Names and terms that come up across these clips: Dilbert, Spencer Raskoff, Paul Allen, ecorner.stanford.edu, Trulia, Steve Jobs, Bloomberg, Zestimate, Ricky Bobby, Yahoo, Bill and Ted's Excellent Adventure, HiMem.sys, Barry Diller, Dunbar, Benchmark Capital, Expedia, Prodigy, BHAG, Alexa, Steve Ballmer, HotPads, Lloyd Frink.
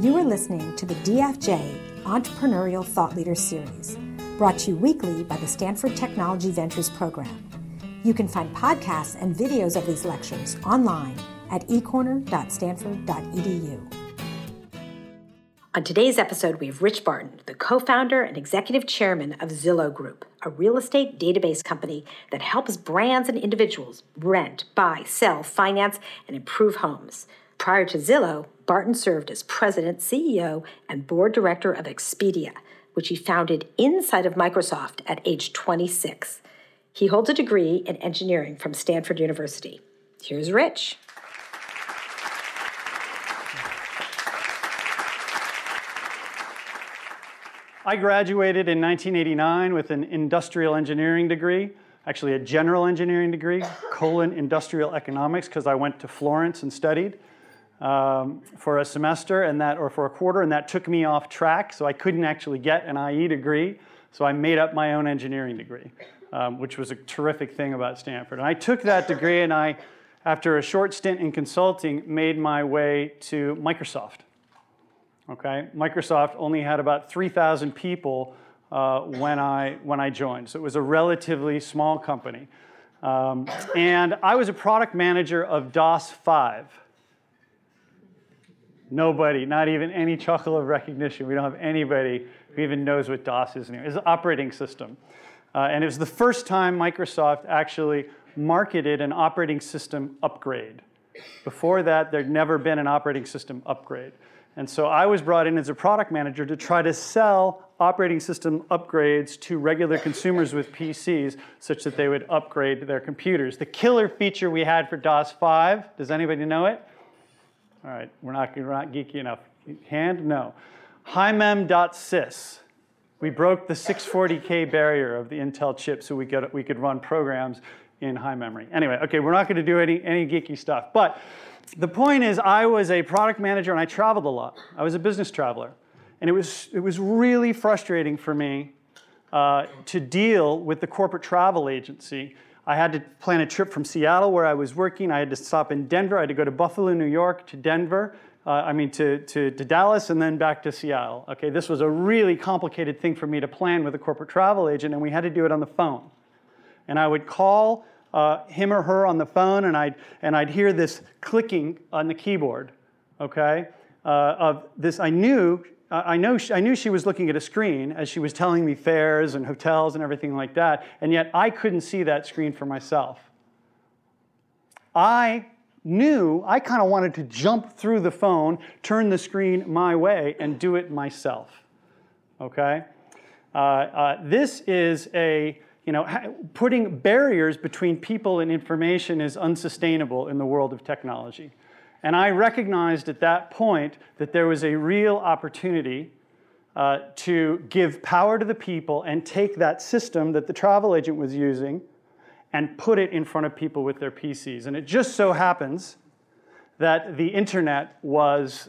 You are listening to the DFJ Entrepreneurial Thought Leaders Series, brought to you weekly by the Stanford Technology Ventures Program. You can find podcasts and videos of these lectures online at ecorner.stanford.edu. On today's episode, we have Rich Barton, the co-founder and executive chairman of Zillow Group, a real estate database company that helps brands and individuals rent, buy, sell, finance, and improve homes. Prior to Zillow, Barton served as president, CEO, and board director of Expedia, which he founded inside of Microsoft at age 26. He holds a degree in engineering from Stanford University. Here's Rich. I graduated in 1989 with an industrial engineering degree, actually a general engineering degree, industrial economics, because I went to Florence and studied for a semester and that, or for a quarter, and that took me off track, so I couldn't actually get an IE degree, so I made up my own engineering degree, which was a terrific thing about Stanford. And I took that degree and I, after a short stint in consulting, made my way to Microsoft. Okay, Microsoft only had about 3,000 people when I joined, so it was a relatively small company. And I was a product manager of DOS 5. Nobody, not even any chuckle of recognition. We don't have anybody who even knows what DOS is anymore. It's an operating system. And it was the first time Microsoft actually marketed an operating system upgrade. Before that, there'd never been an operating system upgrade. And so I was brought in as a product manager to try to sell operating system upgrades to regular consumers with PCs such that they would upgrade their computers. The killer feature we had for DOS 5, does anybody know it? All right, we're not geeky enough. Hand? No. HiMem.sys. We broke the 640K barrier of the Intel chip so we could run programs in high memory. Anyway, okay, we're not going to do any geeky stuff. But the point is, I was a product manager and I traveled a lot. I was a business traveler. And it was really frustrating for me to deal with the corporate travel agency. I had to plan a trip from Seattle where I was working. I had to stop in Denver. I had to go to Buffalo, New York, to Denver, to Dallas, and then back to Seattle. Okay, this was a really complicated thing for me to plan with a corporate travel agent, and we had to do it on the phone. And I would call him or her on the phone, and I'd hear this clicking on the keyboard, okay? Of this, I knew she was looking at a screen as she was telling me fares and hotels and everything like that, and yet I couldn't see that screen for myself. I knew I kind of wanted to jump through the phone, turn the screen my way, and do it myself, okay? This is a... You know, putting barriers between people and information is unsustainable in the world of technology. And I recognized at that point that there was a real opportunity to give power to the people and take that system that the travel agent was using and put it in front of people with their PCs. And it just so happens that the internet was,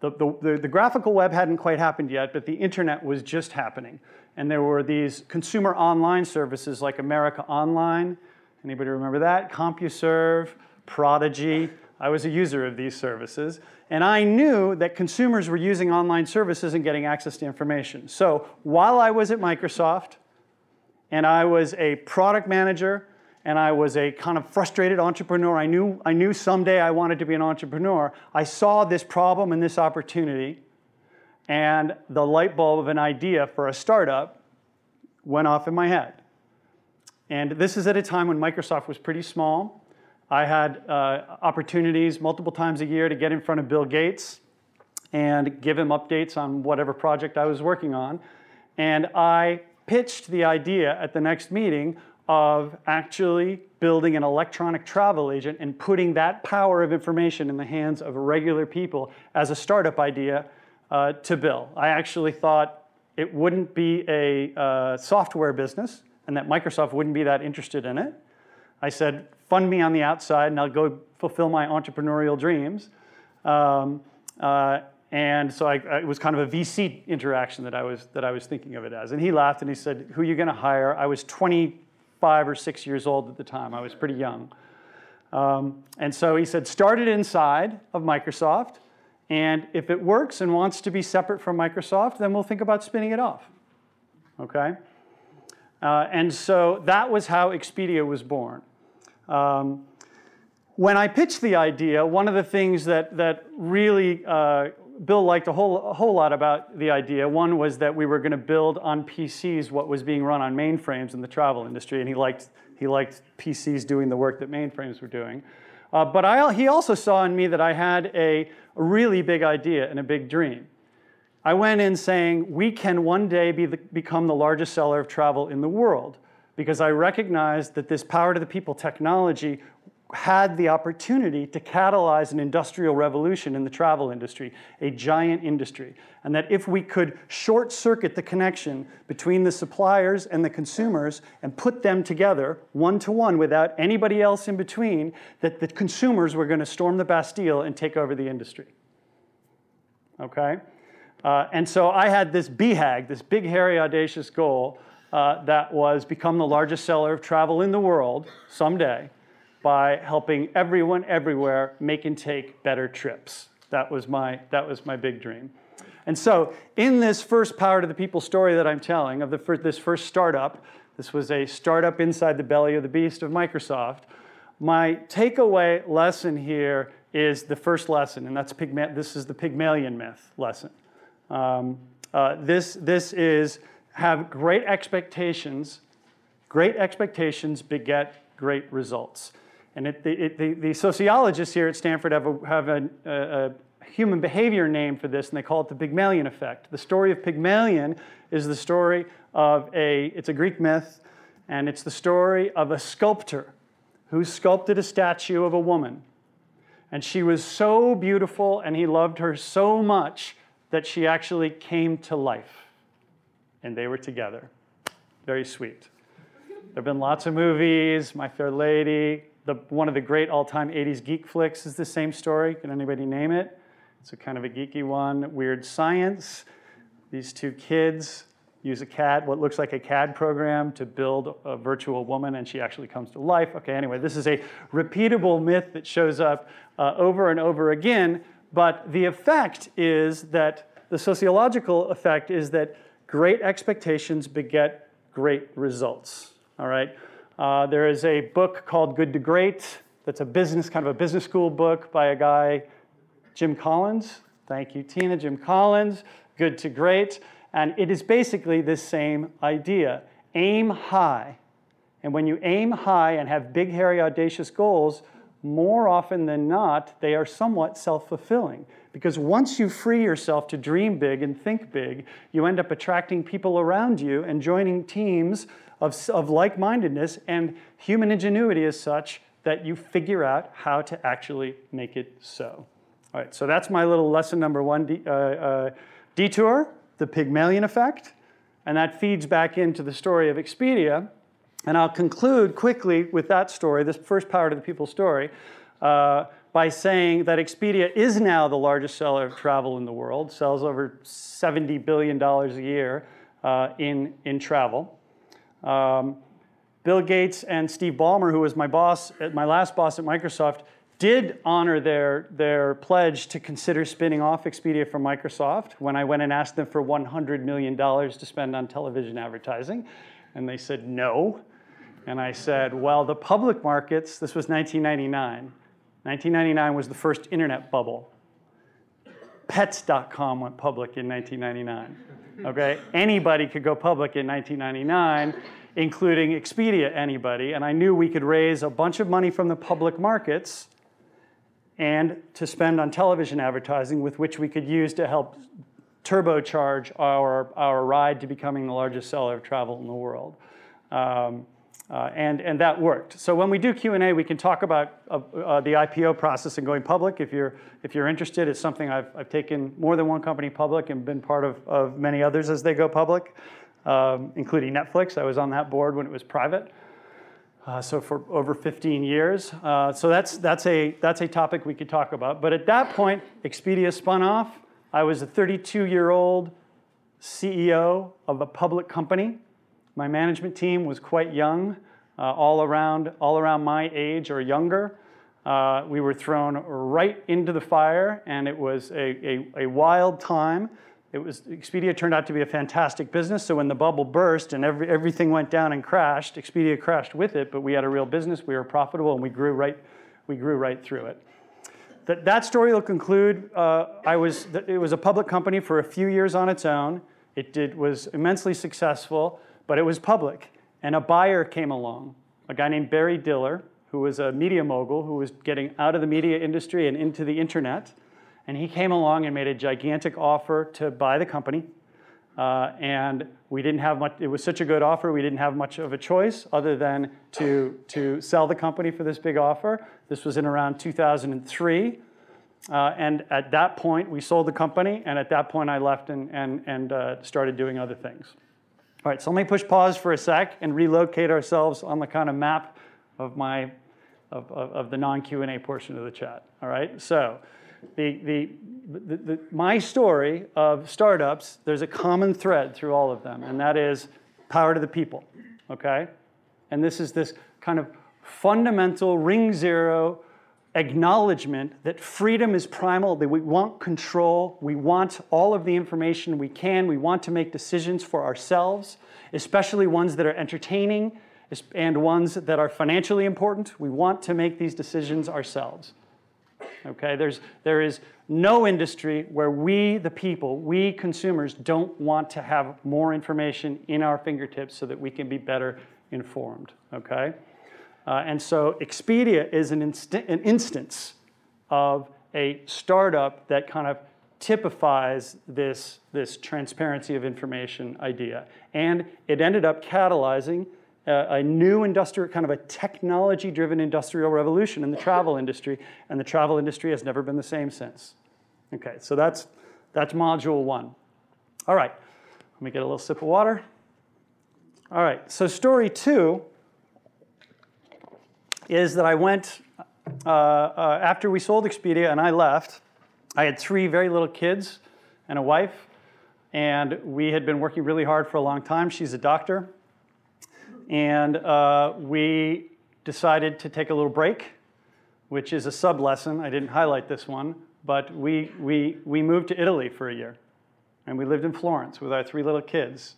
the graphical web hadn't quite happened yet, but the internet was just happening. And there were these consumer online services like America Online. Anybody remember that? CompuServe, Prodigy. I was a user of these services. And I knew that consumers were using online services and getting access to information. So while I was at Microsoft, and I was a product manager, and I was a kind of frustrated entrepreneur, I knew someday I wanted to be an entrepreneur, I saw this problem and this opportunity. And the light bulb of an idea for a startup went off in my head. And this is at a time when Microsoft was pretty small. I had opportunities multiple times a year to get in front of Bill Gates and give him updates on whatever project I was working on. And I pitched the idea at the next meeting of actually building an electronic travel agent and putting that power of information in the hands of regular people as a startup idea to Bill. I actually thought it wouldn't be a software business and that Microsoft wouldn't be that interested in it. I said, fund me on the outside and I'll go fulfill my entrepreneurial dreams. And so it was kind of a VC interaction that I was thinking of it as. And he laughed and he said, who are you going to hire? I was 25 or 6 years old at the time. I was pretty young. And so he said, start it inside of Microsoft. And if it works and wants to be separate from Microsoft, then we'll think about spinning it off, okay? And so that was how Expedia was born. When I pitched the idea, one of the things that really Bill liked a whole lot about the idea, one was that we were going to build on PCs what was being run on mainframes in the travel industry, and he liked PCs doing the work that mainframes were doing. But he also saw in me that I had a really big idea and a big dream. I went in saying, we can one day become the largest seller of travel in the world, because I recognized that this power to the people technology had the opportunity to catalyze an industrial revolution in the travel industry, a giant industry. And that if we could short-circuit the connection between the suppliers and the consumers and put them together one-to-one without anybody else in between, that the consumers were going to storm the Bastille and take over the industry. Okay? And so I had this BHAG, this big, hairy, audacious goal that was become the largest seller of travel in the world someday, by helping everyone everywhere make and take better trips. That was my big dream. And so in this first Power to the People story that I'm telling, of this first startup, this was a startup inside the belly of the beast of Microsoft, my takeaway lesson here is the first lesson, and that's this is the Pygmalion myth lesson. This is have great expectations beget great results. And the sociologists here at Stanford have a human behavior name for this, and they call it the Pygmalion effect. The story of Pygmalion is the story of it's a Greek myth, and it's the story of a sculptor who sculpted a statue of a woman. And she was so beautiful, and he loved her so much that she actually came to life. And they were together. Very sweet. There have been lots of movies, My Fair Lady. One of the great all-time 80s geek flicks is the same story. Can anybody name it? It's a kind of a geeky one. Weird Science. These two kids use what looks like a CAD program to build a virtual woman, and she actually comes to life. Okay, anyway, this is a repeatable myth that shows up over and over again, but the effect is that the sociological effect is that great expectations beget great results, all right? There is a book called Good to Great that's kind of a business school book by a guy, Jim Collins. Thank you, Tina. Jim Collins, Good to Great. And it is basically this same idea. Aim high. And when you aim high and have big, hairy, audacious goals, more often than not, they are somewhat self-fulfilling. Because once you free yourself to dream big and think big, you end up attracting people around you and joining teams of like-mindedness and human ingenuity is such that you figure out how to actually make it so. All right, so that's my little lesson number one, detour, the Pygmalion effect, and that feeds back into the story of Expedia. And I'll conclude quickly with that story, this first Power to the People story, by saying that Expedia is now the largest seller of travel in the world, sells over $70 billion a year in travel. Bill Gates and Steve Ballmer, who was my last boss at Microsoft, did honor their pledge to consider spinning off Expedia from Microsoft when I went and asked them for $100 million to spend on television advertising. And they said no. And I said, well, the public markets, this was 1999. 1999 was the first internet bubble. Pets.com went public in 1999, okay? Anybody could go public in 1999, including Expedia, anybody, and I knew we could raise a bunch of money from the public markets and to spend on television advertising with which we could use to help turbocharge our ride to becoming the largest seller of travel in the world. And that worked. So when we do Q&A, we can talk about the IPO process and going public. If you're interested, it's something I've taken more than one company public and been part of many others as they go public, including Netflix. I was on that board when it was private, so for over 15 years. So that's a topic we could talk about. But at that point, Expedia spun off. I was a 32-year-old CEO of a public company. My management team was quite young, all around my age or younger. We were thrown right into the fire, and it was a wild time. It was, Expedia turned out to be a fantastic business, so when the bubble burst and everything went down and crashed, Expedia crashed with it, but we had a real business, we were profitable, and we grew right through it. That story will conclude. It was a public company for a few years on its own. It was immensely successful, but it was public, and a buyer came along, a guy named Barry Diller, who was a media mogul who was getting out of the media industry and into the internet. And he came along and made a gigantic offer to buy the company. And we didn't have much, it was such a good offer, we didn't have much of a choice other than to sell the company for this big offer. This was in around 2003. And at that point, we sold the company. And at that point, I left and started doing other things. All right, so let me push pause for a sec and relocate ourselves on the kind of map of my of the non-Q&A portion of the chat. All right, so. My story of startups, there's a common thread through all of them, and that is power to the people, okay? And this is this kind of fundamental ring zero acknowledgement that freedom is primal, that we want control, we want all of the information we can, we want to make decisions for ourselves, especially ones that are entertaining and ones that are financially important. We want to make these decisions ourselves. Okay, there is no industry where we, the people, we consumers, don't want to have more information in our fingertips so that we can be better informed. Okay, and so Expedia is an instance of a startup that kind of typifies this transparency of information idea, and it ended up catalyzing a new industrial, kind of a technology-driven industrial revolution in the travel industry, and the travel industry has never been the same since. Okay, so that's module one. All right, let me get a little sip of water. All right, so story two is that I went, after we sold Expedia and I left, I had three very little kids and a wife, and we had been working really hard for a long time. She's a doctor. And we decided to take a little break, which is a sub-lesson. I didn't highlight this one, but we moved to Italy for a year. And we lived in Florence with our three little kids.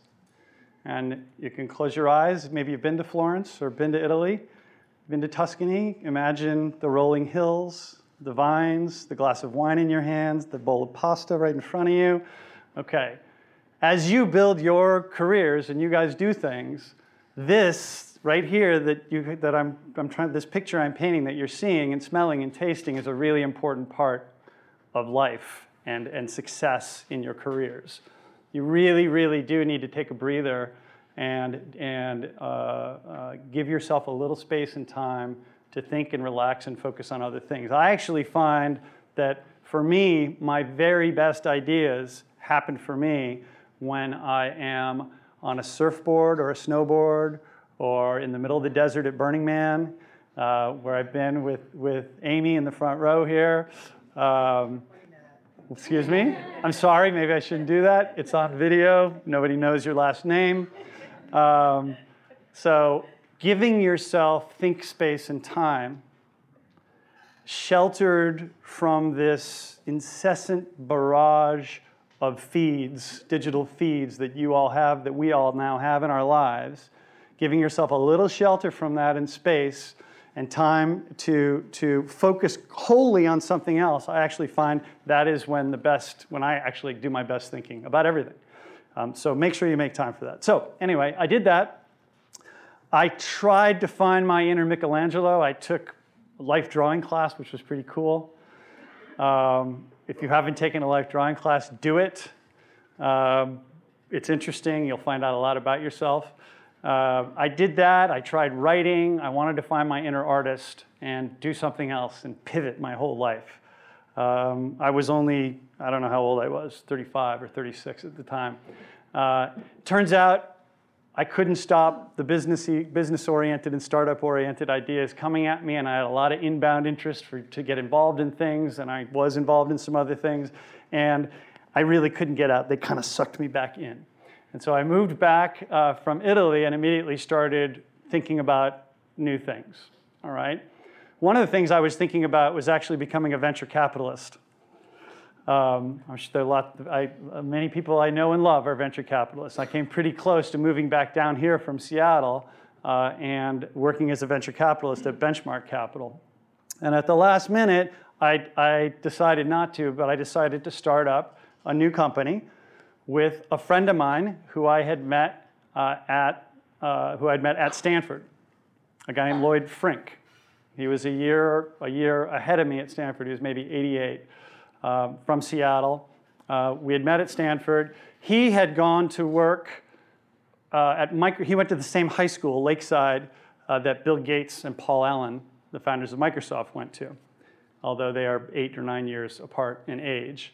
And you can close your eyes. Maybe you've been to Florence or been to Italy, been to Tuscany. Imagine the rolling hills, the vines, the glass of wine in your hands, the bowl of pasta right in front of you. Okay. As you build your careers and you guys do things, this right here this picture I'm painting that you're seeing and smelling and tasting is a really important part of life and success in your careers. You really, really do need to take a breather and give yourself a little space and time to think and relax and focus on other things. I actually find that for me, my very best ideas happen for me when I am on a surfboard or a snowboard or in the middle of the desert at Burning Man, where I've been with Amy in the front row here. Excuse me? I'm sorry, maybe I shouldn't do that. It's on video. Nobody knows your last name. So giving yourself think space and time, sheltered from this incessant barrage of feeds, digital feeds that you all have, that we all now have in our lives, giving yourself a little shelter from that in space and time to focus wholly on something else, I actually find that is when I actually do my best thinking about everything. So make sure you make time for that. So anyway, I did that. I tried to find my inner Michelangelo. I took a life drawing class, which was pretty cool. If you haven't taken a life drawing class, do it. It's interesting. You'll find out a lot about yourself. I did that. I tried writing. I wanted to find my inner artist and do something else and pivot my whole life. I was only, I don't know how old I was, 35 or 36 at the time. Turns out I couldn't stop the business-oriented and startup-oriented ideas coming at me, and I had a lot of inbound interest to get involved in things, and I was involved in some other things, and I really couldn't get out. They kind of sucked me back in. And so I moved back from Italy and immediately started thinking about new things, all right? One of the things I was thinking about was actually becoming a venture capitalist. Many people I know and love are venture capitalists. I came pretty close to moving back down here from Seattle and working as a venture capitalist at Benchmark Capital. And at the last minute, I decided not to, but I decided to start up a new company with a friend of mine who I had met at Stanford, a guy named Lloyd Frink. He was a year ahead of me at Stanford. He was maybe 88. From Seattle. We had met at Stanford. He had gone to work he went to the same high school, Lakeside, that Bill Gates and Paul Allen, the founders of Microsoft, went to, although they are 8 or 9 years apart in age.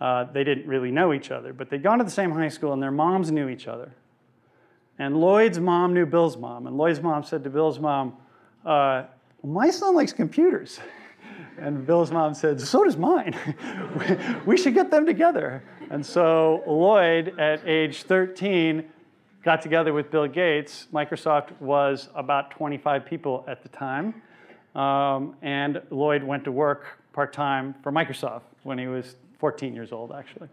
They didn't really know each other, but they'd gone to the same high school and their moms knew each other. And Lloyd's mom knew Bill's mom, and Lloyd's mom said to Bill's mom, my son likes computers. And Bill's mom said, so does mine. We should get them together. And so Lloyd, at age 13, got together with Bill Gates. Microsoft was about 25 people at the time. And Lloyd went to work part-time for Microsoft when he was 14 years old, actually.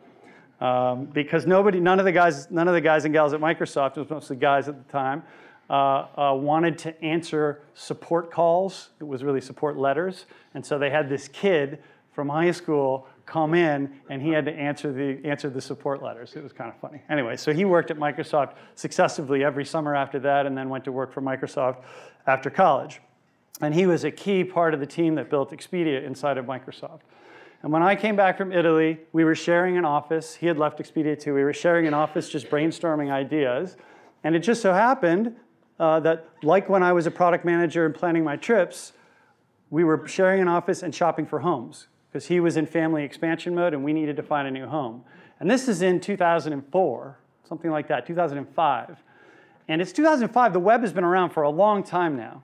Because none of the guys and gals at Microsoft, it was mostly guys at the time, wanted to answer support calls. It was really support letters. And so they had this kid from high school come in, and he had to answer the support letters. It was kind of funny. Anyway, so he worked at Microsoft successively every summer after that, and then went to work for Microsoft after college. And he was a key part of the team that built Expedia inside of Microsoft. And when I came back from Italy, we were sharing an office. He had left Expedia too. We were sharing an office, just brainstorming ideas. And it just so happened that, like when I was a product manager and planning my trips, we were sharing an office and shopping for homes, because he was in family expansion mode and we needed to find a new home. And this is in 2004, something like that, 2005. And it's 2005, the web has been around for a long time now.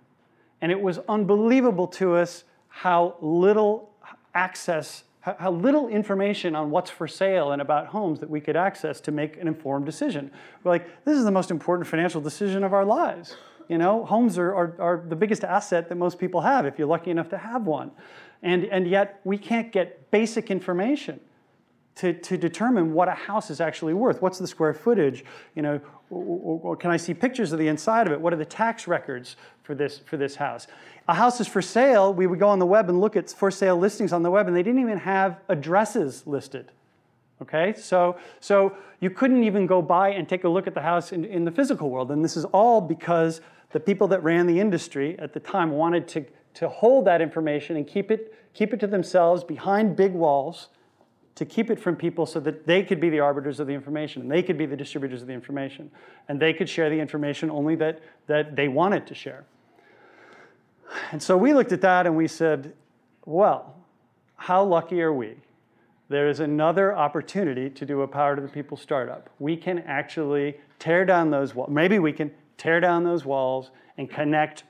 And it was unbelievable to us how little access, how little information on what's for sale and about homes that we could access to make an informed decision. We're like, this is the most important financial decision of our lives. You know, homes are the biggest asset that most people have, if you're lucky enough to have one. And yet, we can't get basic information to determine what a house is actually worth. What's the square footage? You know, or can I see pictures of the inside of it? What are the tax records for this house? A house is for sale. We would go on the web and look at for sale listings on the web, and they didn't even have addresses listed. Okay, so you couldn't even go by and take a look at the house in the physical world. And this is all because the people that ran the industry at the time wanted to hold that information and keep it to themselves behind big walls, to keep it from people so that they could be the arbiters of the information, and they could be the distributors of the information, and they could share the information only that they wanted to share. And so we looked at that and we said, well, how lucky are we? There is another opportunity to do a power to the people startup. We can actually tear down those walls. Maybe we can tear down those walls and connect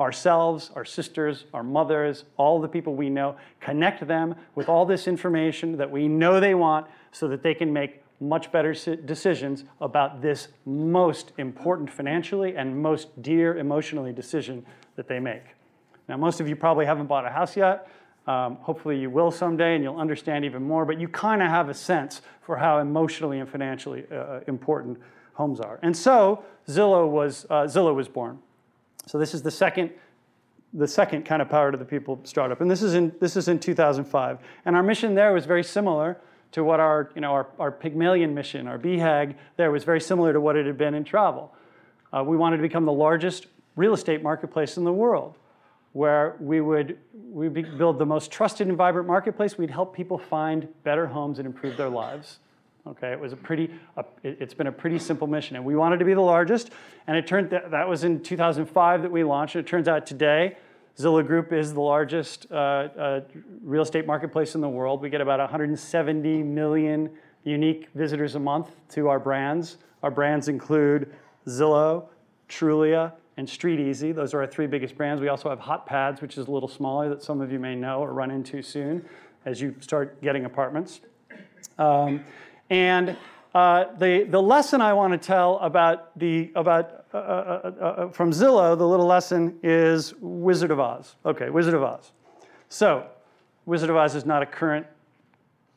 ourselves, our sisters, our mothers, all the people we know, connect them with all this information that we know they want so that they can make much better decisions about this most important financially and most dear emotionally decision that they make. Now, most of you probably haven't bought a house yet. Hopefully you will someday and you'll understand even more, but you kind of have a sense for how emotionally and financially important homes are. And so Zillow was born. So this is the second kind of power to the people startup, and this is in 2005. And our mission there was very similar to what our Pygmalion mission, our BHAG there was very similar to what it had been in travel. We wanted to become the largest real estate marketplace in the world, where we would build the most trusted and vibrant marketplace. We'd help people find better homes and improve their lives. Okay, it's been a pretty simple mission, and we wanted to be the largest. And it turned that was in 2005 that we launched. And it turns out today, Zillow Group is the largest real estate marketplace in the world. We get about 170 million unique visitors a month to our brands. Our brands include Zillow, Trulia, and StreetEasy. Those are our three biggest brands. We also have HotPads, which is a little smaller, that some of you may know or run into soon as you start getting apartments. And The lesson I want to tell about from Zillow, the little lesson is Wizard of Oz. Okay, Wizard of Oz. So, Wizard of Oz is not a current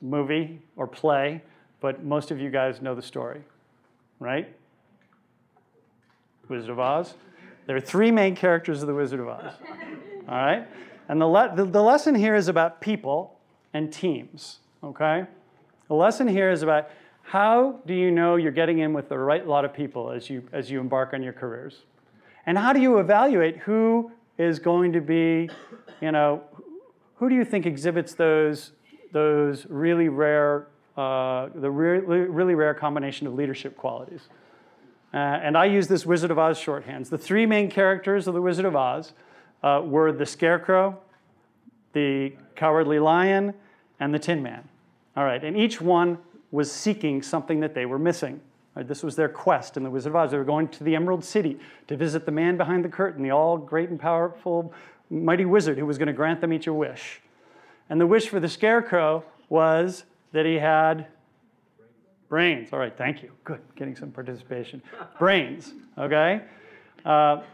movie or play, but most of you guys know the story, right? Wizard of Oz. There are three main characters of the Wizard of Oz. All right, and the lesson here is about people and teams. Okay, the lesson here is about how do you know you're getting in with the right lot of people as you embark on your careers? And how do you evaluate who is going to be, you know, who do you think exhibits those really rare, really rare combination of leadership qualities? And I use this Wizard of Oz shorthands. The three main characters of the Wizard of Oz were the Scarecrow, the Cowardly Lion, and the Tin Man. All right, and each one was seeking something that they were missing. Right, this was their quest in the Wizard of Oz. They were going to the Emerald City to visit the man behind the curtain, the all great and powerful mighty wizard who was going to grant them each a wish. And the wish for the Scarecrow was that he had brains. All right, thank you. Good, getting some participation. Brains, okay?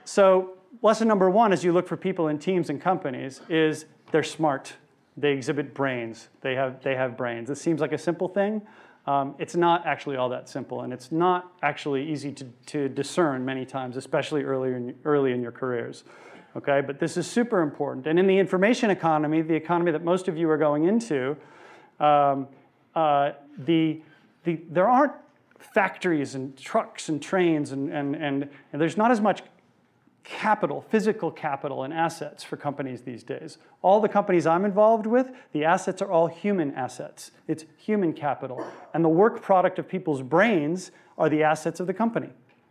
So lesson number one as you look for people in teams and companies is they're smart. They exhibit brains. They have brains. This seems like a simple thing. It's not actually all that simple, and it's not actually easy to discern many times, especially early in your careers. Okay, but this is super important. And in the information economy, the economy that most of you are going into, there aren't factories and trucks and trains and there's not as much capital, physical capital and assets for companies these days. All the companies I'm involved with, the assets are all human assets. It's human capital. And the work product of people's brains are the assets of the company.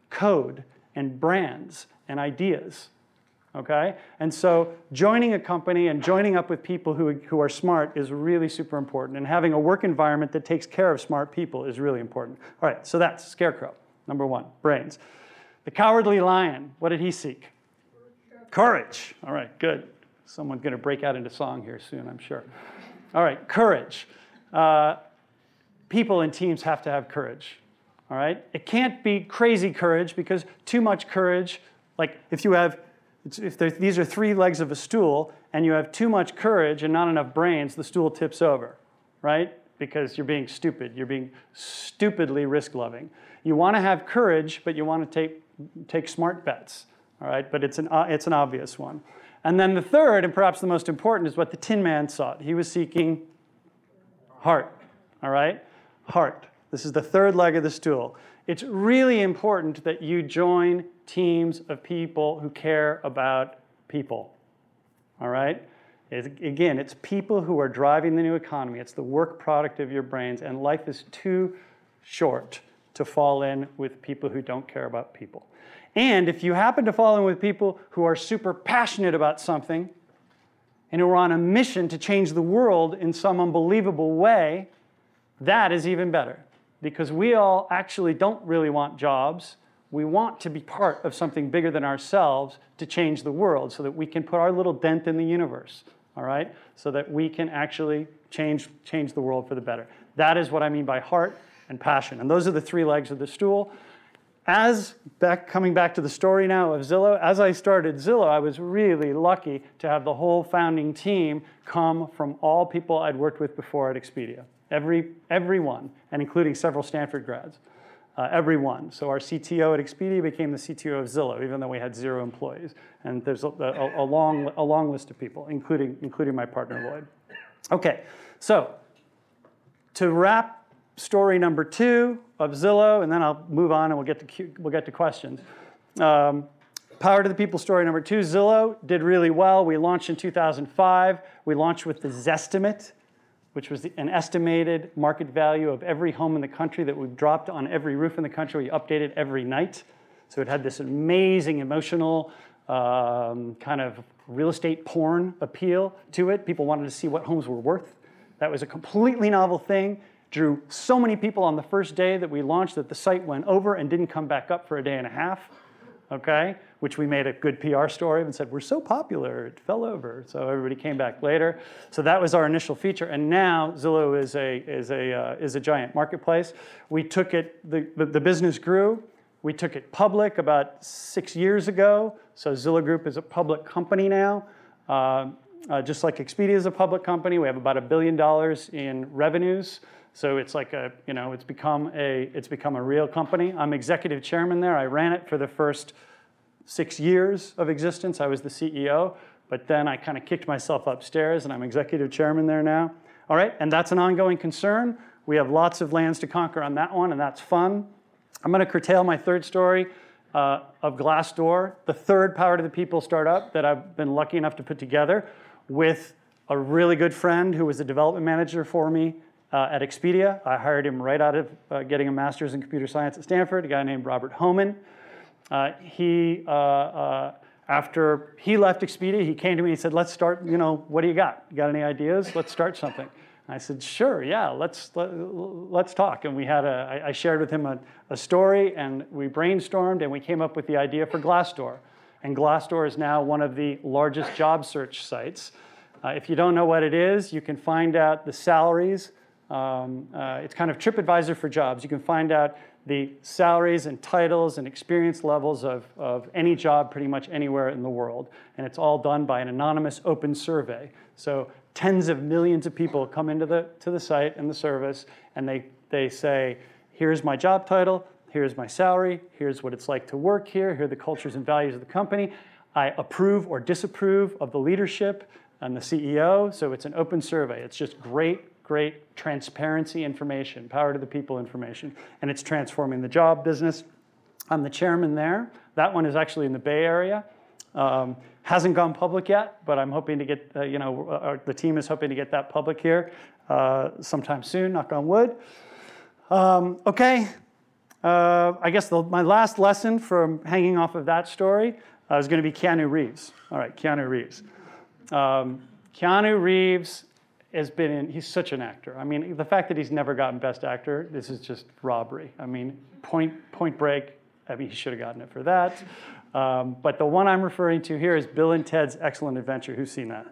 Code and brands and ideas, okay? And so joining a company and joining up with people who are smart is really super important. And having a work environment that takes care of smart people is really important. All right, so that's Scarecrow, number one, brains. The Cowardly Lion, what did he seek? Courage. All right, good. Someone's going to break out into song here soon, I'm sure. All right, courage. People and teams have to have courage. All right? It can't be crazy courage because too much courage, like these are three legs of a stool and you have too much courage and not enough brains, the stool tips over, right? Because you're being stupid. You're being stupidly risk-loving. You want to have courage, but you want to take smart bets, all right? But it's an obvious one. And then the third, and perhaps the most important, is what the Tin Man sought. He was seeking heart, all right? Heart. This is the third leg of the stool. It's really important that you join teams of people who care about people, all right? Again, it's people who are driving the new economy. It's the work product of your brains, and life is too short to fall in with people who don't care about people. And if you happen to fall in with people who are super passionate about something and who are on a mission to change the world in some unbelievable way, that is even better because we all actually don't really want jobs. We want to be part of something bigger than ourselves to change the world so that we can put our little dent in the universe, all right? So that we can actually change the world for the better. That is what I mean by heart and passion. And those are the three legs of the stool. Coming back to the story now of Zillow, as I started Zillow, I was really lucky to have the whole founding team come from all people I'd worked with before at Expedia. Everyone, and including several Stanford grads. Everyone. So our CTO at Expedia became the CTO of Zillow, even though we had zero employees. And there's a long list of people, including my partner, Lloyd. Okay, so to wrap story number two of Zillow, and then I'll move on and we'll get to questions. Power to the People story number two, Zillow did really well. We launched in 2005. We launched with the Zestimate, which was an estimated market value of every home in the country that we dropped on every roof in the country. We updated every night. So it had this amazing emotional kind of real estate porn appeal to it. People wanted to see what homes were worth. That was a completely novel thing. Drew so many people on the first day that we launched that the site went over and didn't come back up for a day and a half. okay, which we made a good PR story and said, we're so popular, it fell over. So everybody came back later. So that was our initial feature. And now Zillow is a giant marketplace. We took it, the business grew. We took it public about 6 years ago. So Zillow Group is a public company now. Just like Expedia is a public company, we have about $1 billion in revenues. So it's like a, you know, it's become a real company. I'm executive chairman there. I ran it for the first 6 years of existence. I was the CEO, but then I kind of kicked myself upstairs, and I'm executive chairman there now. All right, and that's an ongoing concern. We have lots of lands to conquer on that one, and that's fun. I'm going to curtail my third story of Glassdoor, the third Power to the People startup that I've been lucky enough to put together with a really good friend who was a development manager for me at Expedia. I hired him right out of getting a master's in computer science at Stanford, a guy named Robert Hohman. After he left Expedia, he came to me and he said, let's start, you know, what do you got? You got any ideas? Let's start something. I said, sure, yeah, let's talk. And we had I shared with him a story, and we brainstormed, and we came up with the idea for Glassdoor. And Glassdoor is now one of the largest job search sites. If you don't know what it is, you can find out the salaries. It's kind of TripAdvisor for jobs. You can find out the salaries and titles and experience levels of any job pretty much anywhere in the world. And it's all done by an anonymous open survey. So tens of millions of people come into the site and the service, and they say, here's my job title, here's my salary, here's what it's like to work here, here are the cultures and values of the company. I approve or disapprove of the leadership and the CEO. So it's an open survey. It's just great transparency information, Power to the People information, and it's transforming the job business. I'm the chairman there. That one is actually in the Bay Area. Hasn't gone public yet, but I'm hoping to get, the team is hoping to get that public here sometime soon, knock on wood. I guess my last lesson from hanging off of that story is going to be Keanu Reeves. All right, Keanu Reeves. Keanu Reeves has been he's such an actor. I mean, the fact that he's never gotten Best Actor, this is just robbery. I mean, Point Break, I mean, he should have gotten it for that. But the one I'm referring to here is Bill and Ted's Excellent Adventure. Who's seen that?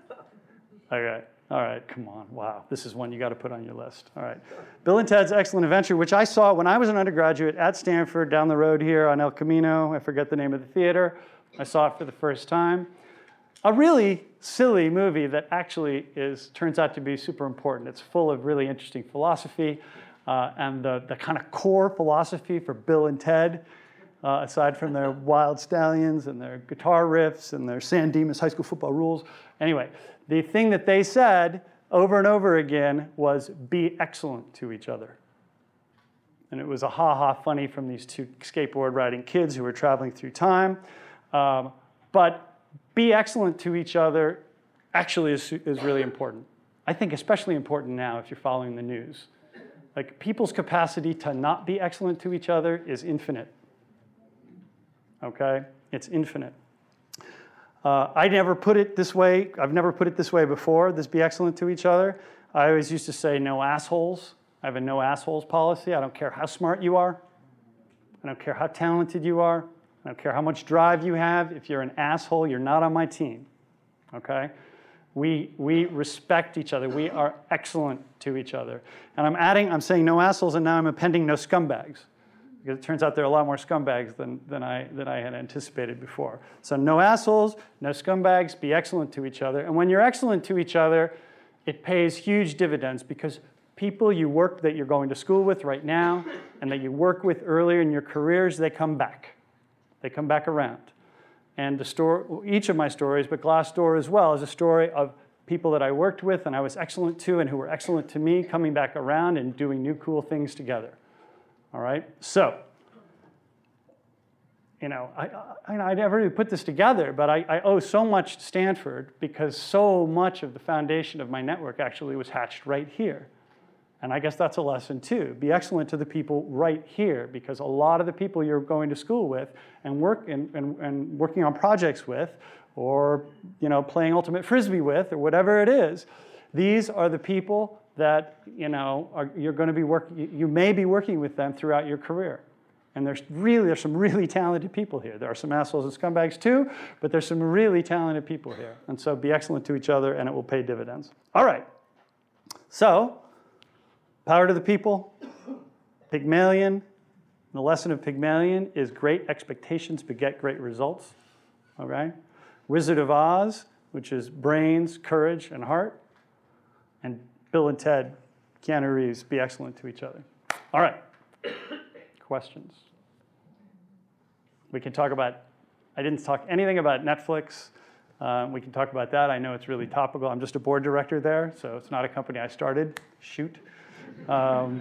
Okay. All right. Come on. Wow. This is one you got to put on your list. All right. Bill and Ted's Excellent Adventure, which I saw when I was an undergraduate at Stanford down the road here on El Camino. I forget the name of the theater. I saw it for the first time. A really silly movie that actually turns out to be super important. It's full of really interesting philosophy, and the kind of core philosophy for Bill and Ted, aside from their wild stallions and their guitar riffs and their San Dimas high school football rules. Anyway, the thing that they said over and over again was, be excellent to each other. And it was a ha-ha funny from these two skateboard riding kids who were traveling through time. But be excellent to each other actually is really important. I think especially important now if you're following the news. Like, people's capacity to not be excellent to each other is infinite. Okay, it's infinite. I never put it this way. I've never put it this way before, this be excellent to each other. I always used to say no assholes. I have a no assholes policy. I don't care how smart you are. I don't care how talented you are. I don't care how much drive you have. If you're an asshole, you're not on my team. Okay? We respect each other. We are excellent to each other. And I'm saying no assholes, and now I'm appending no scumbags. Because it turns out there are a lot more scumbags than I had anticipated before. So no assholes, no scumbags, be excellent to each other. And when you're excellent to each other, it pays huge dividends, because people you work that you're going to school with right now and that you work with earlier in your careers, they come back. They come back around. And each of my stories, but Glassdoor as well, is a story of people that I worked with and I was excellent to and who were excellent to me coming back around and doing new cool things together. All right, so, I never really put this together, but I owe so much to Stanford, because so much of the foundation of my network actually was hatched right here. And I guess that's a lesson too. Be excellent to the people right here, because a lot of the people you're going to school with and working on projects with, or playing ultimate frisbee with, or whatever it is, these are the people that you're going to be working. You may be working with them throughout your career, And there's some really talented people here. There are some assholes and scumbags too, but there's some really talented people here. And so be excellent to each other and it will pay dividends. All right, so power to the people, Pygmalion. The lesson of Pygmalion is great expectations beget great results, all right? Wizard of Oz, which is brains, courage, and heart. And Bill and Ted, Keanu Reeves, be excellent to each other. All right. Questions? We can talk about, I didn't talk anything about Netflix. We can talk about that. I know it's really topical. I'm just a board director there, so it's not a company I started. Shoot. But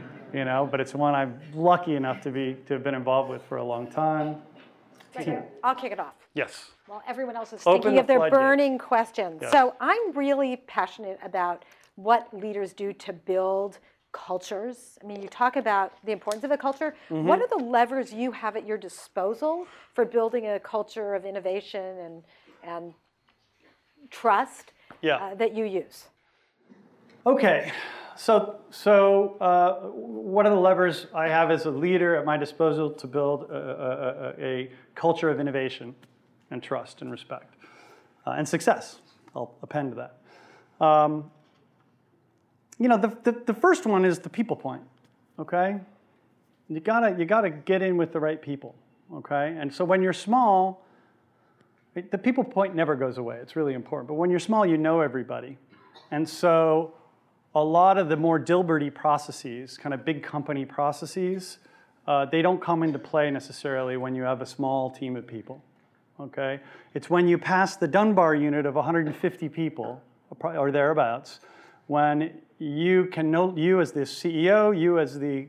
it's one I'm lucky enough to have been involved with for a long time. Right, I'll kick it off. Yes. Well, everyone else is thinking of their burning questions. Yes. So I'm really passionate about what leaders do to build cultures. I mean, you talk about the importance of a culture. Mm-hmm. What are the levers you have at your disposal for building a culture of innovation and trust that you use? Okay, so one of the levers I have as a leader at my disposal to build a culture of innovation and trust and respect and success. I'll append to that. The first one is the people point, okay? You gotta get in with the right people, okay? And so when you're small, the people point never goes away. It's really important. But when you're small, you know everybody. And so a lot of the more Dilberty processes, kind of big company processes, they don't come into play necessarily when you have a small team of people, okay? It's when you pass the Dunbar unit of 150 people or thereabouts, when you as the CEO, you as the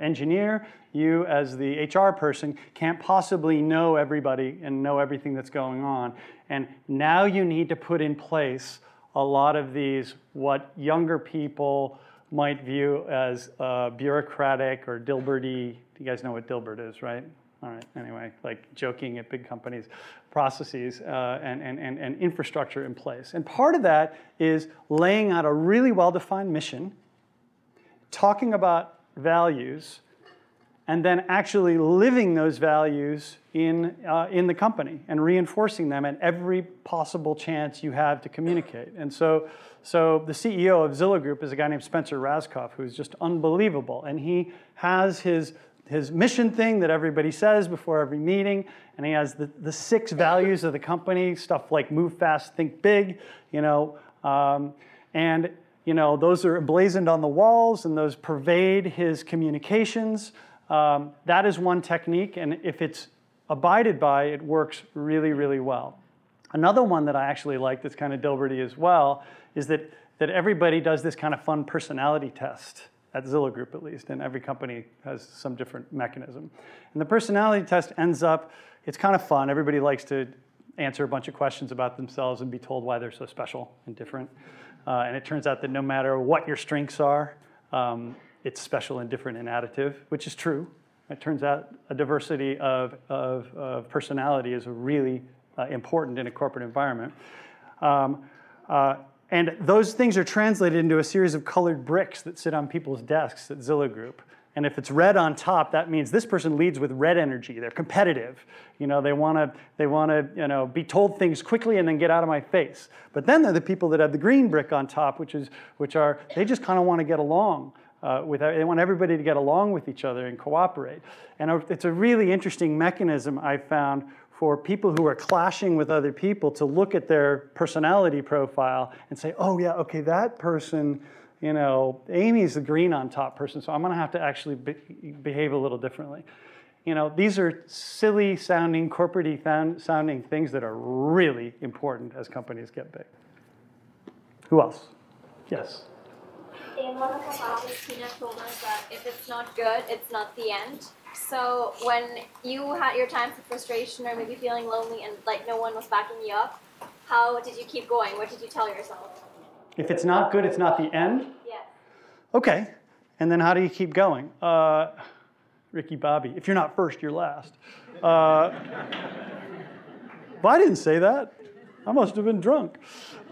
engineer, you as the HR person can't possibly know everybody and know everything that's going on. And now you need to put in place a lot of these what younger people might view as bureaucratic or Dilberty. You guys know what Dilbert is, right? All right, anyway, like joking at big companies, processes and infrastructure in place. And part of that is laying out a really well-defined mission, talking about values, and then actually living those values in the company and reinforcing them at every possible chance you have to communicate. And so the CEO of Zillow Group is a guy named Spencer Raskoff, who's just unbelievable, and he has his mission thing that everybody says before every meeting, and he has the 6 values of the company, stuff like move fast, think big, those are emblazoned on the walls and those pervade his communications. That is one technique, and if it's abided by, it works really, really well. Another one that I actually like that's kind of Dilberty as well is that everybody does this kind of fun personality test. At Zillow Group, at least, and every company has some different mechanism. And the personality test ends up, it's kind of fun. Everybody likes to answer a bunch of questions about themselves and be told why they're so special and different. And it turns out that no matter what your strengths are, it's special and different and additive, which is true. It turns out a diversity of personality is really important in a corporate environment. And those things are translated into a series of colored bricks that sit on people's desks at Zillow Group. And if it's red on top, that means this person leads with red energy. They're competitive. They want to be told things quickly and then get out of my face. But then there are the people that have the green brick on top, which are they just kind of want to get along. They want everybody to get along with each other and cooperate. And it's a really interesting mechanism I found for people who are clashing with other people to look at their personality profile and say, oh yeah, okay, that person, Amy's the green on top person, so I'm gonna have to actually behave a little differently. These are silly sounding, corporate-y sounding things that are really important as companies get big. Who else? Yes. In one of the classes, Tina told us that if it's not good, it's not the end. So when you had your times of frustration or maybe feeling lonely and like no one was backing you up, how did you keep going? What did you tell yourself? If it's not good, it's not the end? Yeah. Okay. And then how do you keep going? Ricky Bobby, if you're not first, you're last. But I didn't say that. I must have been drunk.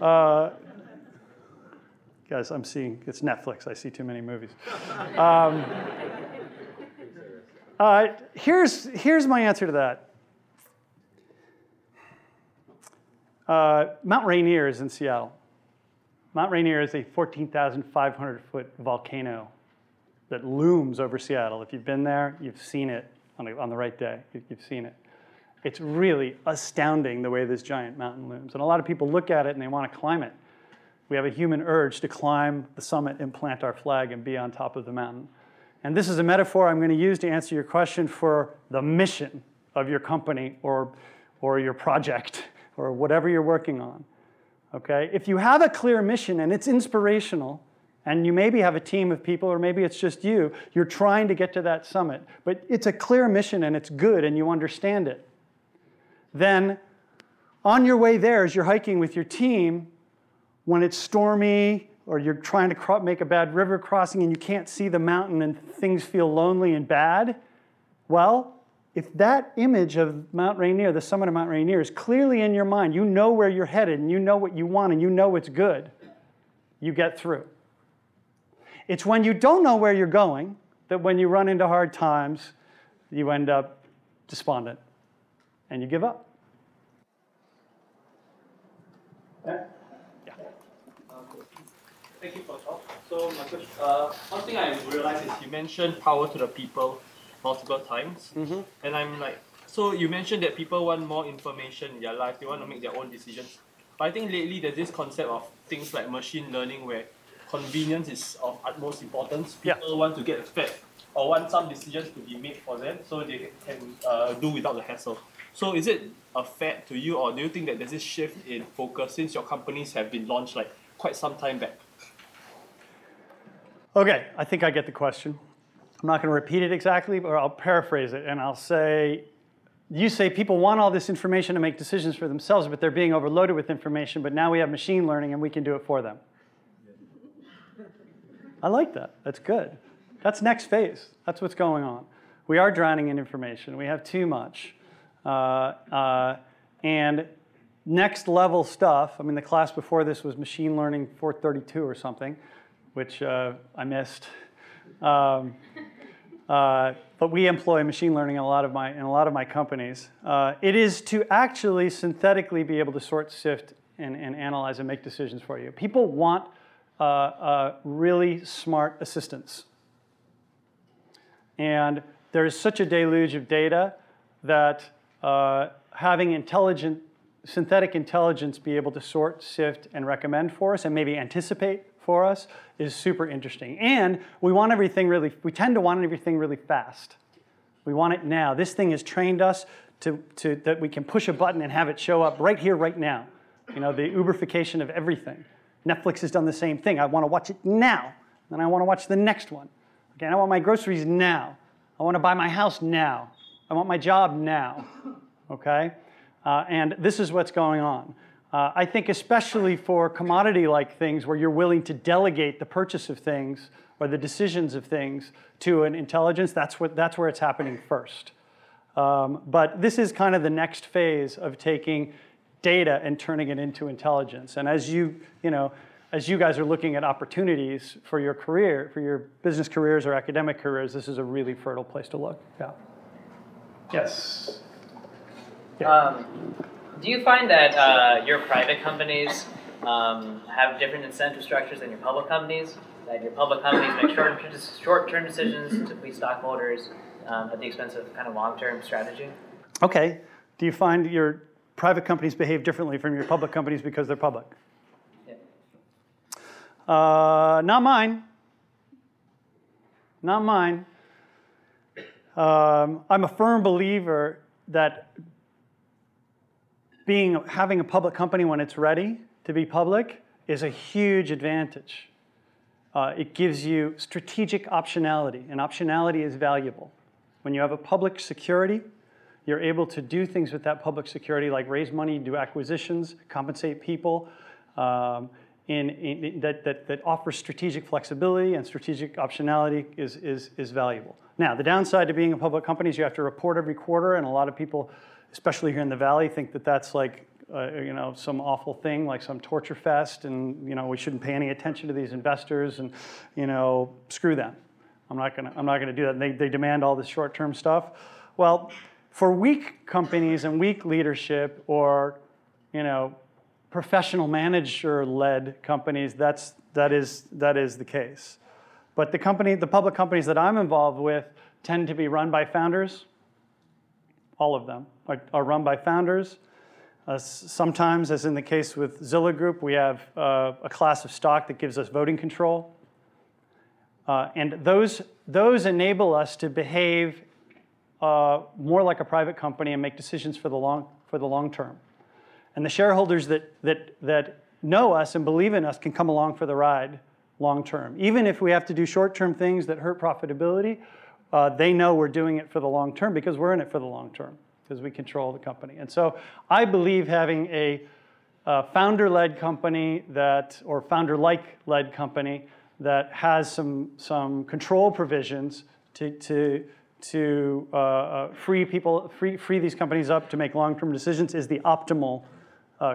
Guys, I'm seeing, it's Netflix. I see too many movies. Here's my answer to that. Mount Rainier is in Seattle. Mount Rainier is a 14,500-foot volcano that looms over Seattle. If you've been there, you've seen it on the right day. You've seen it. It's really astounding the way this giant mountain looms. And a lot of people look at it and they want to climb it. We have a human urge to climb the summit and plant our flag and be on top of the mountain. And this is a metaphor I'm going to use to answer your question for the mission of your company or your project or whatever you're working on. Okay? If you have a clear mission and it's inspirational, and you maybe have a team of people, or maybe it's just you, you're trying to get to that summit, but it's a clear mission and it's good and you understand it, then on your way there as you're hiking with your team, when it's stormy or you're trying to make a bad river crossing and you can't see the mountain and things feel lonely and bad, well, if that image of Mount Rainier, the summit of Mount Rainier, is clearly in your mind, you know where you're headed and you know what you want and you know it's good, you get through. It's when you don't know where you're going that when you run into hard times, you end up despondent and you give up. Yeah. Thank you for the talk. So one thing I realized is you mentioned power to the people multiple times. Mm-hmm. And I'm like, so you mentioned that people want more information in their life. They want to make their own decisions. But I think lately there's this concept of things like machine learning where convenience is of utmost importance. People want to get fed or want some decisions to be made for them so they can do without the hassle. So is it a fad to you, or do you think that there's this shift in focus since your companies have been launched like quite some time back? Okay, I think I get the question. I'm not going to repeat it exactly, but I'll paraphrase it and I'll say, you say people want all this information to make decisions for themselves, but they're being overloaded with information, but now we have machine learning and we can do it for them. I like that. That's good. That's next phase. That's what's going on. We are drowning in information. We have too much. And next level stuff, I mean, the class before this was machine learning 432 or something, which I missed. But we employ machine learning in a lot of my companies. It is to actually synthetically be able to sort, sift, and analyze and make decisions for you. People want really smart assistants. And there is such a deluge of data that having intelligent, synthetic intelligence be able to sort, sift, and recommend for us, and maybe anticipate for us, is super interesting. And we tend to want everything really fast. We want it now. This thing has trained us to that we can push a button and have it show up right here, right now. You know, the Uberification of everything. Netflix has done the same thing. I want to watch it now. Then I want to watch the next one. Again, I want my groceries now. I want to buy my house now. I want my job now. Okay? And this is what's going on. I think especially for commodity-like things where you're willing to delegate the purchase of things or the decisions of things to an intelligence, that's where it's happening first. But this is kind of the next phase of taking data and turning it into intelligence. And as you guys are looking at opportunities for your career, for your business careers or academic careers, this is a really fertile place to look. Yeah. Yes. Yeah. Do you find that your private companies have different incentive structures than your public companies? That your public companies make short-term decisions to please stockholders at the expense of kind of long-term strategy? Okay. Do you find your private companies behave differently from your public companies because they're public? Yeah. Not mine. Not mine. I'm a firm believer that having a public company when it's ready to be public is a huge advantage. It gives you strategic optionality, and optionality is valuable. When you have a public security, you're able to do things with that public security, like raise money, do acquisitions, compensate people, that offers strategic flexibility, and strategic optionality is valuable. Now, the downside to being a public company is you have to report every quarter, and a lot of people, especially here in the Valley, think that that's like some awful thing, like some torture fest, and we shouldn't pay any attention to these investors, and screw them. I'm not going to do that. And they demand all this short-term stuff. Well, for weak companies and weak leadership, or professional manager-led companies, that is the case. But the public companies that I'm involved with tend to be run by founders. All of them are run by founders. Sometimes, as in the case with Zillow Group, we have a class of stock that gives us voting control. And those enable us to behave more like a private company and make decisions for the long term. And the shareholders that know us and believe in us can come along for the ride long term. Even if we have to do short term things that hurt profitability, they know we're doing it for the long term because we're in it for the long term, because we control the company. And so I believe having a founder-led company or founder-led company that has some control provisions to free these companies up to make long-term decisions is the optimal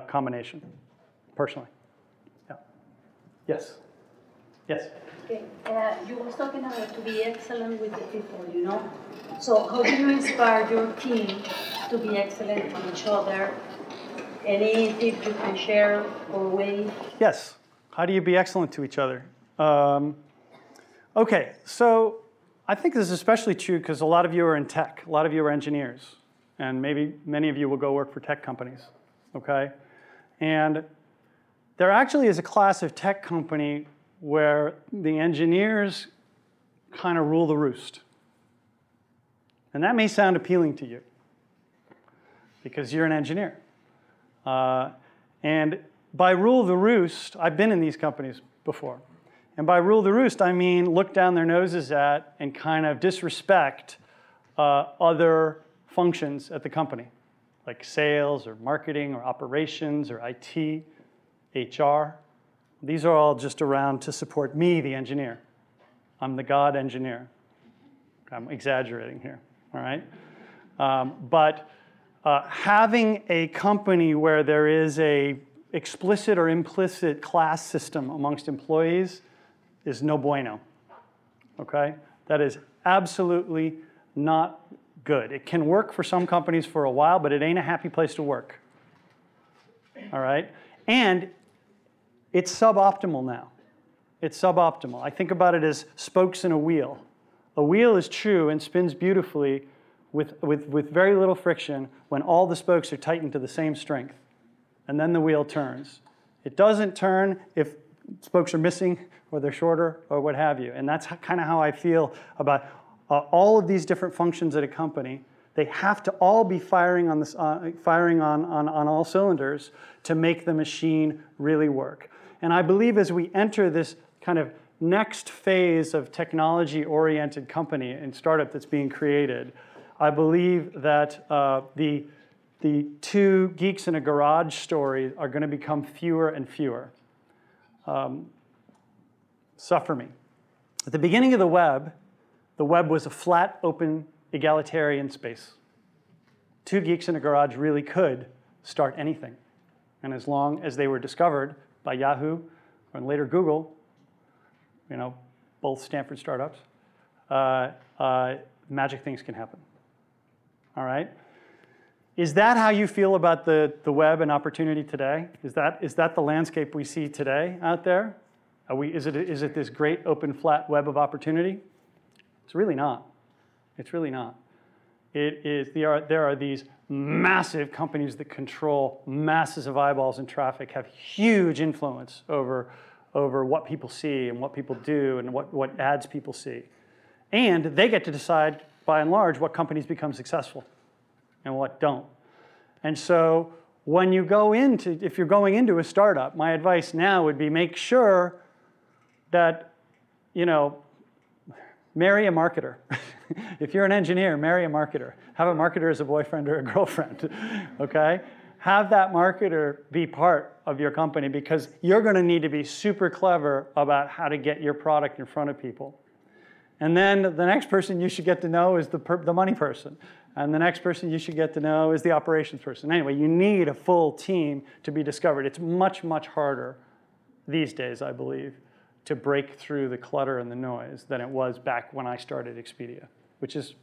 combination, personally. Yeah. Yes. Yes. Okay. You were talking about to be excellent with the people, So how do you inspire your team to be excellent with each other? Any tip you can share or way? Yes. How do you be excellent to each other? Okay. So I think this is especially true because a lot of you are in tech. A lot of you are engineers. And maybe many of you will go work for tech companies. Okay? And there actually is a class of tech company where the engineers kind of rule the roost. And that may sound appealing to you because you're an engineer. And by rule the roost, I've been in these companies before. And by rule the roost, I mean look down their noses at and kind of disrespect other functions at the company, like sales or marketing or operations or IT, HR. These are all just around to support me, the engineer. I'm the God engineer. I'm exaggerating here, all right? But having a company where there is a explicit or implicit class system amongst employees is no bueno, okay? That is absolutely not good. It can work for some companies for a while, but it ain't a happy place to work, all right? And it's suboptimal now. It's suboptimal. I think about it as spokes in a wheel. A wheel is true and spins beautifully with very little friction when all the spokes are tightened to the same strength. And then the wheel turns. It doesn't turn if spokes are missing or they're shorter or what have you. And that's kind of how I feel about all of these different functions at a company. They have to all be firing on all cylinders to make the machine really work. And I believe as we enter this kind of next phase of technology-oriented company and startup that's being created, I believe that the two geeks in a garage story are going to become fewer and fewer. Suffer me. At the beginning of the web was a flat, open, egalitarian space. Two geeks in a garage really could start anything. And as long as they were discovered by Yahoo and later Google, both Stanford startups, magic things can happen. All right? Is that how you feel about the web and opportunity today? Is that the landscape we see today out there? Is it this great open flat web of opportunity? It's really not. It's really not. There are these massive companies that control masses of eyeballs and traffic, have huge influence over what people see and what people do and what ads people see. And they get to decide, by and large, what companies become successful and what don't. And so when you go into, if you're going into a startup, my advice now would be make sure that, marry a marketer. If you're an engineer, marry a marketer. Have a marketer as a boyfriend or a girlfriend, okay? Have that marketer be part of your company because you're going to need to be super clever about how to get your product in front of people. And then the next person you should get to know is the money person. And the next person you should get to know is the operations person. Anyway, you need a full team to be discovered. It's much, much harder these days, I believe, to break through the clutter and the noise than it was back when I started Expedia, which is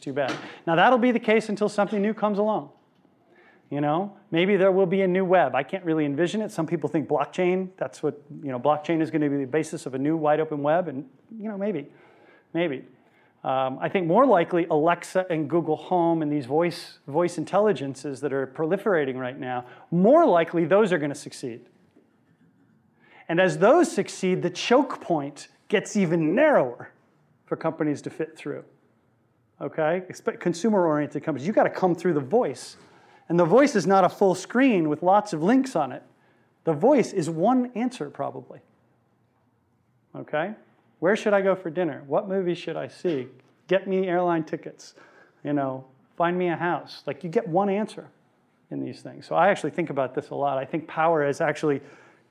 too bad. Now, that'll be the case until something new comes along. You know, maybe there will be a new web. I can't really envision it. Some people think blockchain, that's what, you know, blockchain is going to be the basis of a new wide open web, and, you know, maybe. I think more likely Alexa and Google Home and these voice intelligences that are proliferating right now, more likely those are going to succeed. And as those succeed, the choke point gets even narrower for companies to fit through, okay? Consumer-oriented companies, you've got to come through the voice. And the voice is not a full screen with lots of links on it. The voice is one answer, probably. Okay? Where should I go for dinner? What movie should I see? Get me airline tickets. You know, find me a house. Like, you get one answer in these things. So I actually think about this a lot. I think power is actually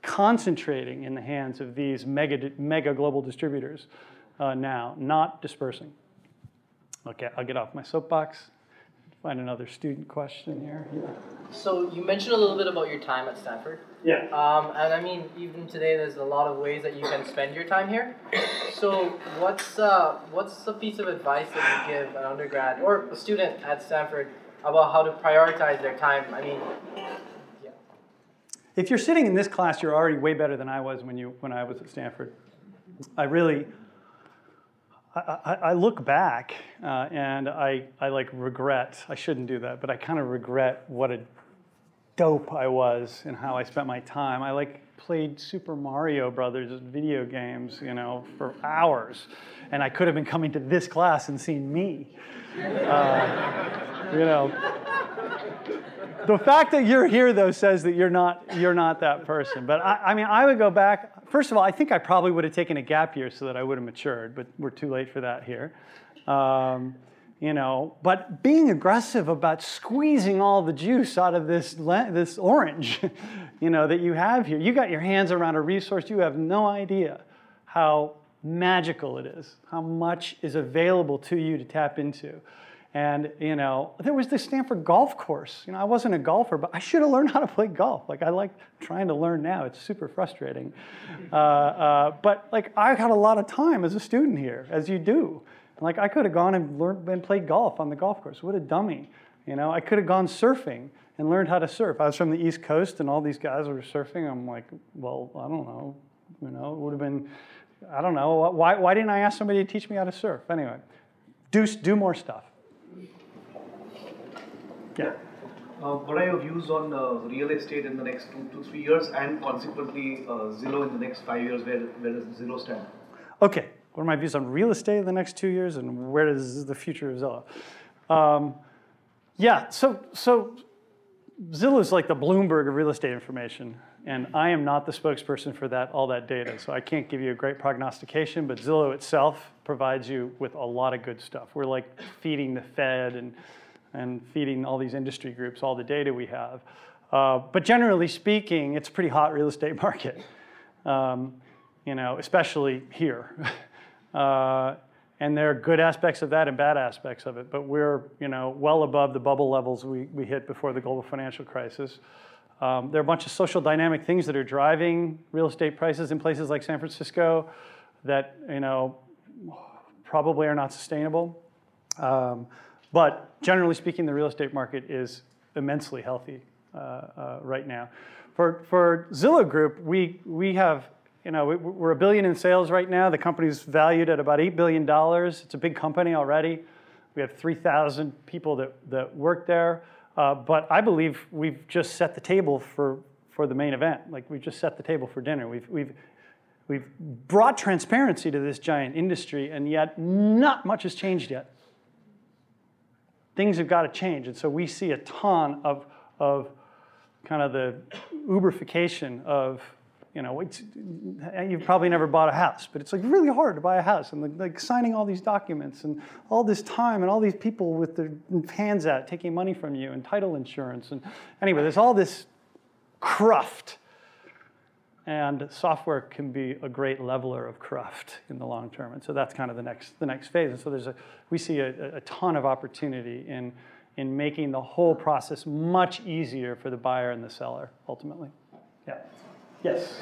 concentrating in the hands of these mega global distributors now, not dispersing. Okay, I'll get off my soapbox. Find another student question here. Yeah. So you mentioned a little bit about your time at Stanford. Yeah. And I mean, even today, there's a lot of ways that you can spend your time here. So what's a piece of advice that you give an undergrad or a student at Stanford about how to prioritize their time? I mean, yeah. If you're sitting in this class, you're already way better than I was when I was at Stanford. I look back and I like regret, I shouldn't do that, but I kind of regret what a dope I was and how I spent my time. I like played Super Mario Brothers video games, you know, for hours, and I could have been coming to this class and seeing me. You know, the fact that you're here though says that you're not that person. But I mean, I would go back. First of all, I think I probably would have taken a gap year so that I would have matured, but we're too late for that here. You know, but being aggressive about squeezing all the juice out of this orange, you know, that you have here. You got your hands around a resource. You have no idea how magical it is, how much is available to you to tap into. And, you know, there was this Stanford golf course. You know, I wasn't a golfer, but I should have learned how to play golf. Like, I like trying to learn now. It's super frustrating. But, like, I had a lot of time as a student here, as you do. And, like, I could have gone and learned and played golf on the golf course. What a dummy. You know, I could have gone surfing and learned how to surf. I was from the East Coast, and all these guys were surfing. I'm like, well, I don't know. You know, it would have been, I don't know. Why didn't I ask somebody to teach me how to surf? Anyway, do more stuff. Yeah. What are your views on real estate in the next 2 to 3 years, and consequently Zillow in the next 5 years? Where does Zillow stand? Okay. What are my views on real estate in the next 2 years, and where is the future of Zillow? Yeah. So Zillow is like the Bloomberg of real estate information, and I am not the spokesperson for all that data, so I can't give you a great prognostication. But Zillow itself provides you with a lot of good stuff. We're like feeding the Fed and feeding all these industry groups all the data we have. But generally speaking, it's a pretty hot real estate market, you know, especially here. And there are good aspects of that and bad aspects of it, but we're, you know, well above the bubble levels we hit before the global financial crisis. There are a bunch of social dynamic things that are driving real estate prices in places like San Francisco that, you know, probably are not sustainable. But generally speaking, the real estate market is immensely healthy right now. For Zillow Group, we have, you know, we're $1 billion in sales right now. The company's valued at about $8 billion. It's a big company already. We have 3,000 people that work there. But I believe we've just set the table for the main event. Like, we've just set the table for dinner. We've brought transparency to this giant industry, and yet not much has changed yet. Things have got to change, and so we see a ton of kind of the Uberification of, you know, you've probably never bought a house, but it's like really hard to buy a house, and like signing all these documents and all this time and all these people with their hands out taking money from you and title insurance, and anyway, there's all this cruft, and software can be a great leveler of cruft in the long term, and so that's kind of the next phase. And so we see a ton of opportunity in making the whole process much easier for the buyer and the seller ultimately. Yeah. Yes?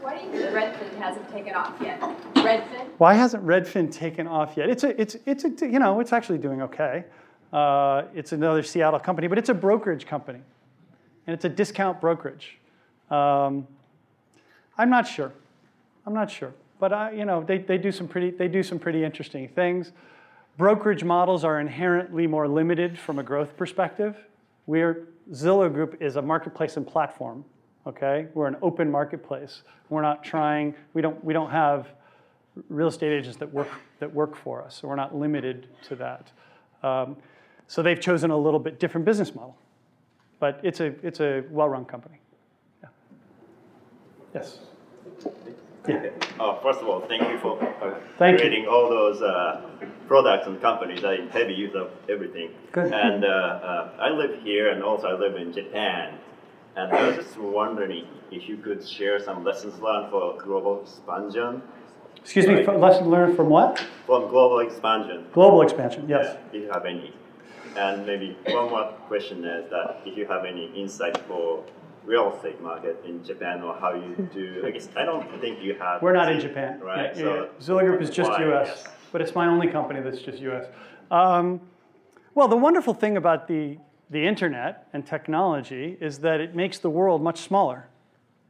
Why do you think Redfin hasn't taken off yet? Redfin? Why hasn't Redfin taken off yet? You know, it's actually doing okay. It's another Seattle company, but it's a brokerage company. And it's a discount brokerage. I'm not sure. But you know, they do some pretty interesting things. Brokerage models are inherently more limited from a growth perspective. Zillow Group is a marketplace and platform. Okay, we're an open marketplace. We're not trying. We don't have real estate agents that work for us. So we're not limited to that. So they've chosen a little bit different business model, but it's a well-run company. Yeah. Yes. Yeah. Oh, first of all, thank you for creating all those products and companies. I'm a heavy user of everything. Good. And I live here, and also I live in Japan. And I was just wondering if you could share some lessons learned for global expansion. Excuse me, lessons learned from what? From global expansion. Global expansion, yes. Yeah, if you have any. And maybe one more question is that if you have any insight for real estate market in Japan, or how you do, I guess, I don't think you have... We're not in Japan. Right? Yeah, yeah, so Zillow Group is just US, yes. But it's my only company that's just US. Well, the wonderful thing about the internet and technology is that it makes the world much smaller.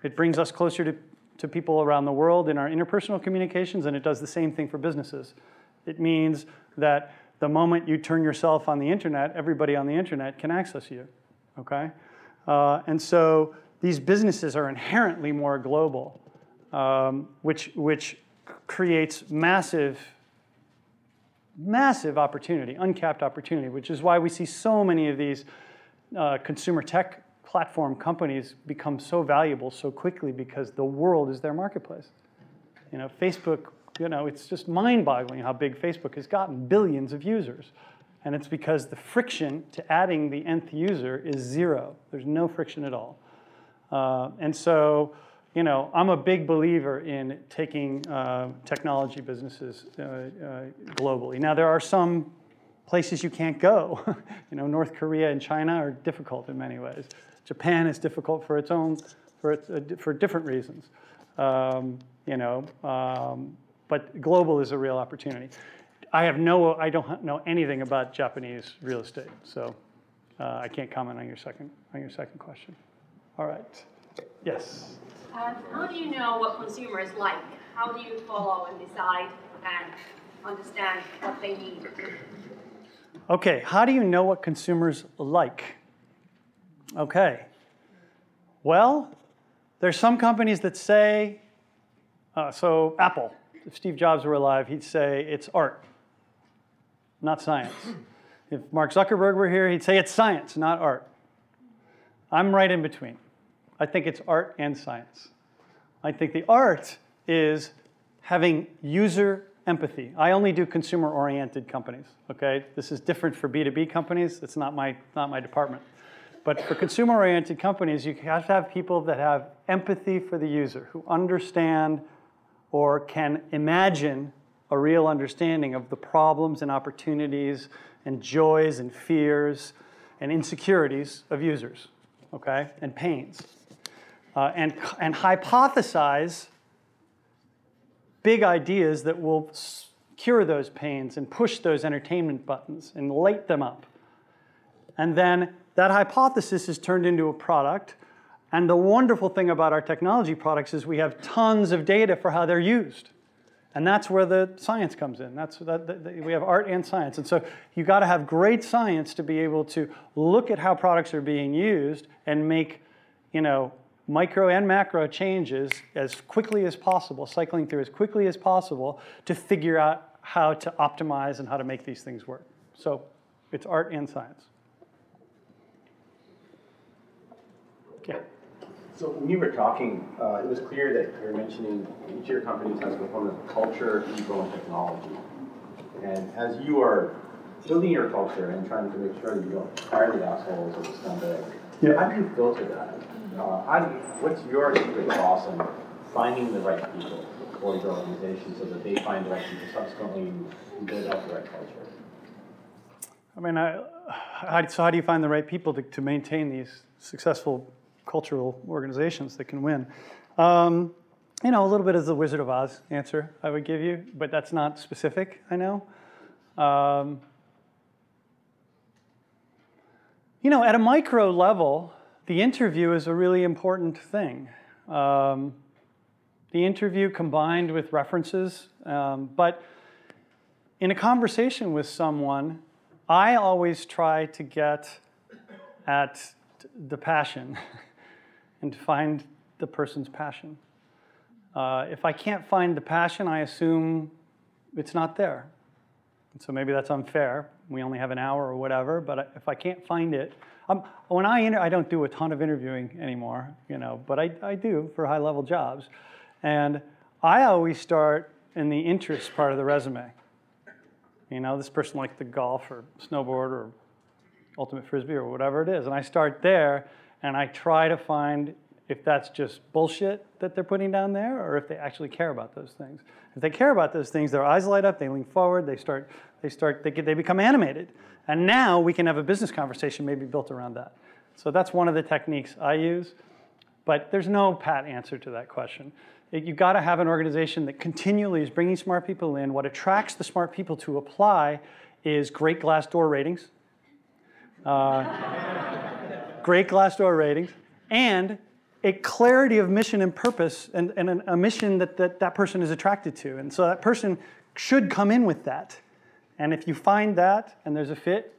It brings us closer to people around the world in our interpersonal communications, and it does the same thing for businesses. It means that the moment you turn yourself on the internet, everybody on the internet can access you, okay? And so these businesses are inherently more global, which creates massive opportunity, uncapped opportunity, which is why we see so many of these consumer tech platform companies become so valuable so quickly, because the world is their marketplace. You know, Facebook, you know, it's just mind-boggling how big Facebook has gotten, billions of users. And it's because the friction to adding the nth user is zero. There's no friction at all. And so, you know, I'm a big believer in taking technology businesses globally. Now, there are some places you can't go. You know, North Korea and China are difficult in many ways. Japan is difficult for its own, for different reasons. You know, but global is a real opportunity. I don't know anything about Japanese real estate, so I can't comment on your second question. All right. Yes. How do you know what consumers like? How do you follow and decide and understand what they need? Okay. How do you know what consumers like? Okay. Well, there's some companies that say, so Apple. If Steve Jobs were alive, he'd say it's art, not science. If Mark Zuckerberg were here, he'd say it's science, not art. I'm right in between. I think it's art and science. I think the art is having user empathy. I only do consumer-oriented companies, okay? This is different for B2B companies. It's not my department. But for consumer-oriented companies, you have to have people that have empathy for the user, who understand or can imagine a real understanding of the problems and opportunities and joys and fears and insecurities of users, okay, and pains, and hypothesize big ideas that will cure those pains and push those entertainment buttons and light them up. And then that hypothesis is turned into a product. And the wonderful thing about our technology products is we have tons of data for how they're used. And that's where the science comes in. We have art and science. And so you got to have great science to be able to look at how products are being used and make, you know, micro and macro changes as quickly as possible, cycling through as quickly as possible to figure out how to optimize and how to make these things work. So it's art and science. Okay. So when you were talking, it was clear that you were mentioning each of your companies has a component of culture, people, and technology. And as you are building your culture and trying to make sure that you don't hire the assholes or the scumbags, yeah, how do you filter that? What's your secret sauce in finding the right people for your organization so that they find the right people subsequently and build out the right culture? I mean, so how do you find the right people to maintain these successful cultural organizations that can win? You know, a little bit is the Wizard of Oz answer I would give you, but that's not specific, I know. You know, at a micro level, the interview is a really important thing. The interview combined with references, but in a conversation with someone, I always try to get at the passion and find the person's passion. If I can't find the passion, I assume it's not there. And so maybe that's unfair. We only have an hour or whatever, but if I can't find it, I don't do a ton of interviewing anymore, you know, but I do for high-level jobs. And I always start in the interest part of the resume. You know, this person liked the golf or snowboard or ultimate frisbee or whatever it is. And I start there, and I try to find if that's just bullshit that they're putting down there, or if they actually care about those things. If they care about those things, their eyes light up, they lean forward, they become animated. And now we can have a business conversation maybe built around that. So that's one of the techniques I use, but there's no pat answer to that question. You've got to have an organization that continually is bringing smart people in. What attracts the smart people to apply is great Glassdoor ratings. Great Glassdoor ratings, and a clarity of mission and purpose, and a mission that person is attracted to. And so that person should come in with that. And if you find that and there's a fit,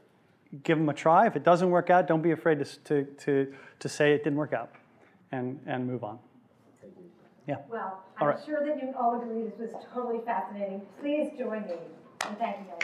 give them a try. If it doesn't work out, don't be afraid to say it didn't work out and move on. Yeah. Well, I'm sure that you all agree this was totally fascinating. Please join me in thanking all of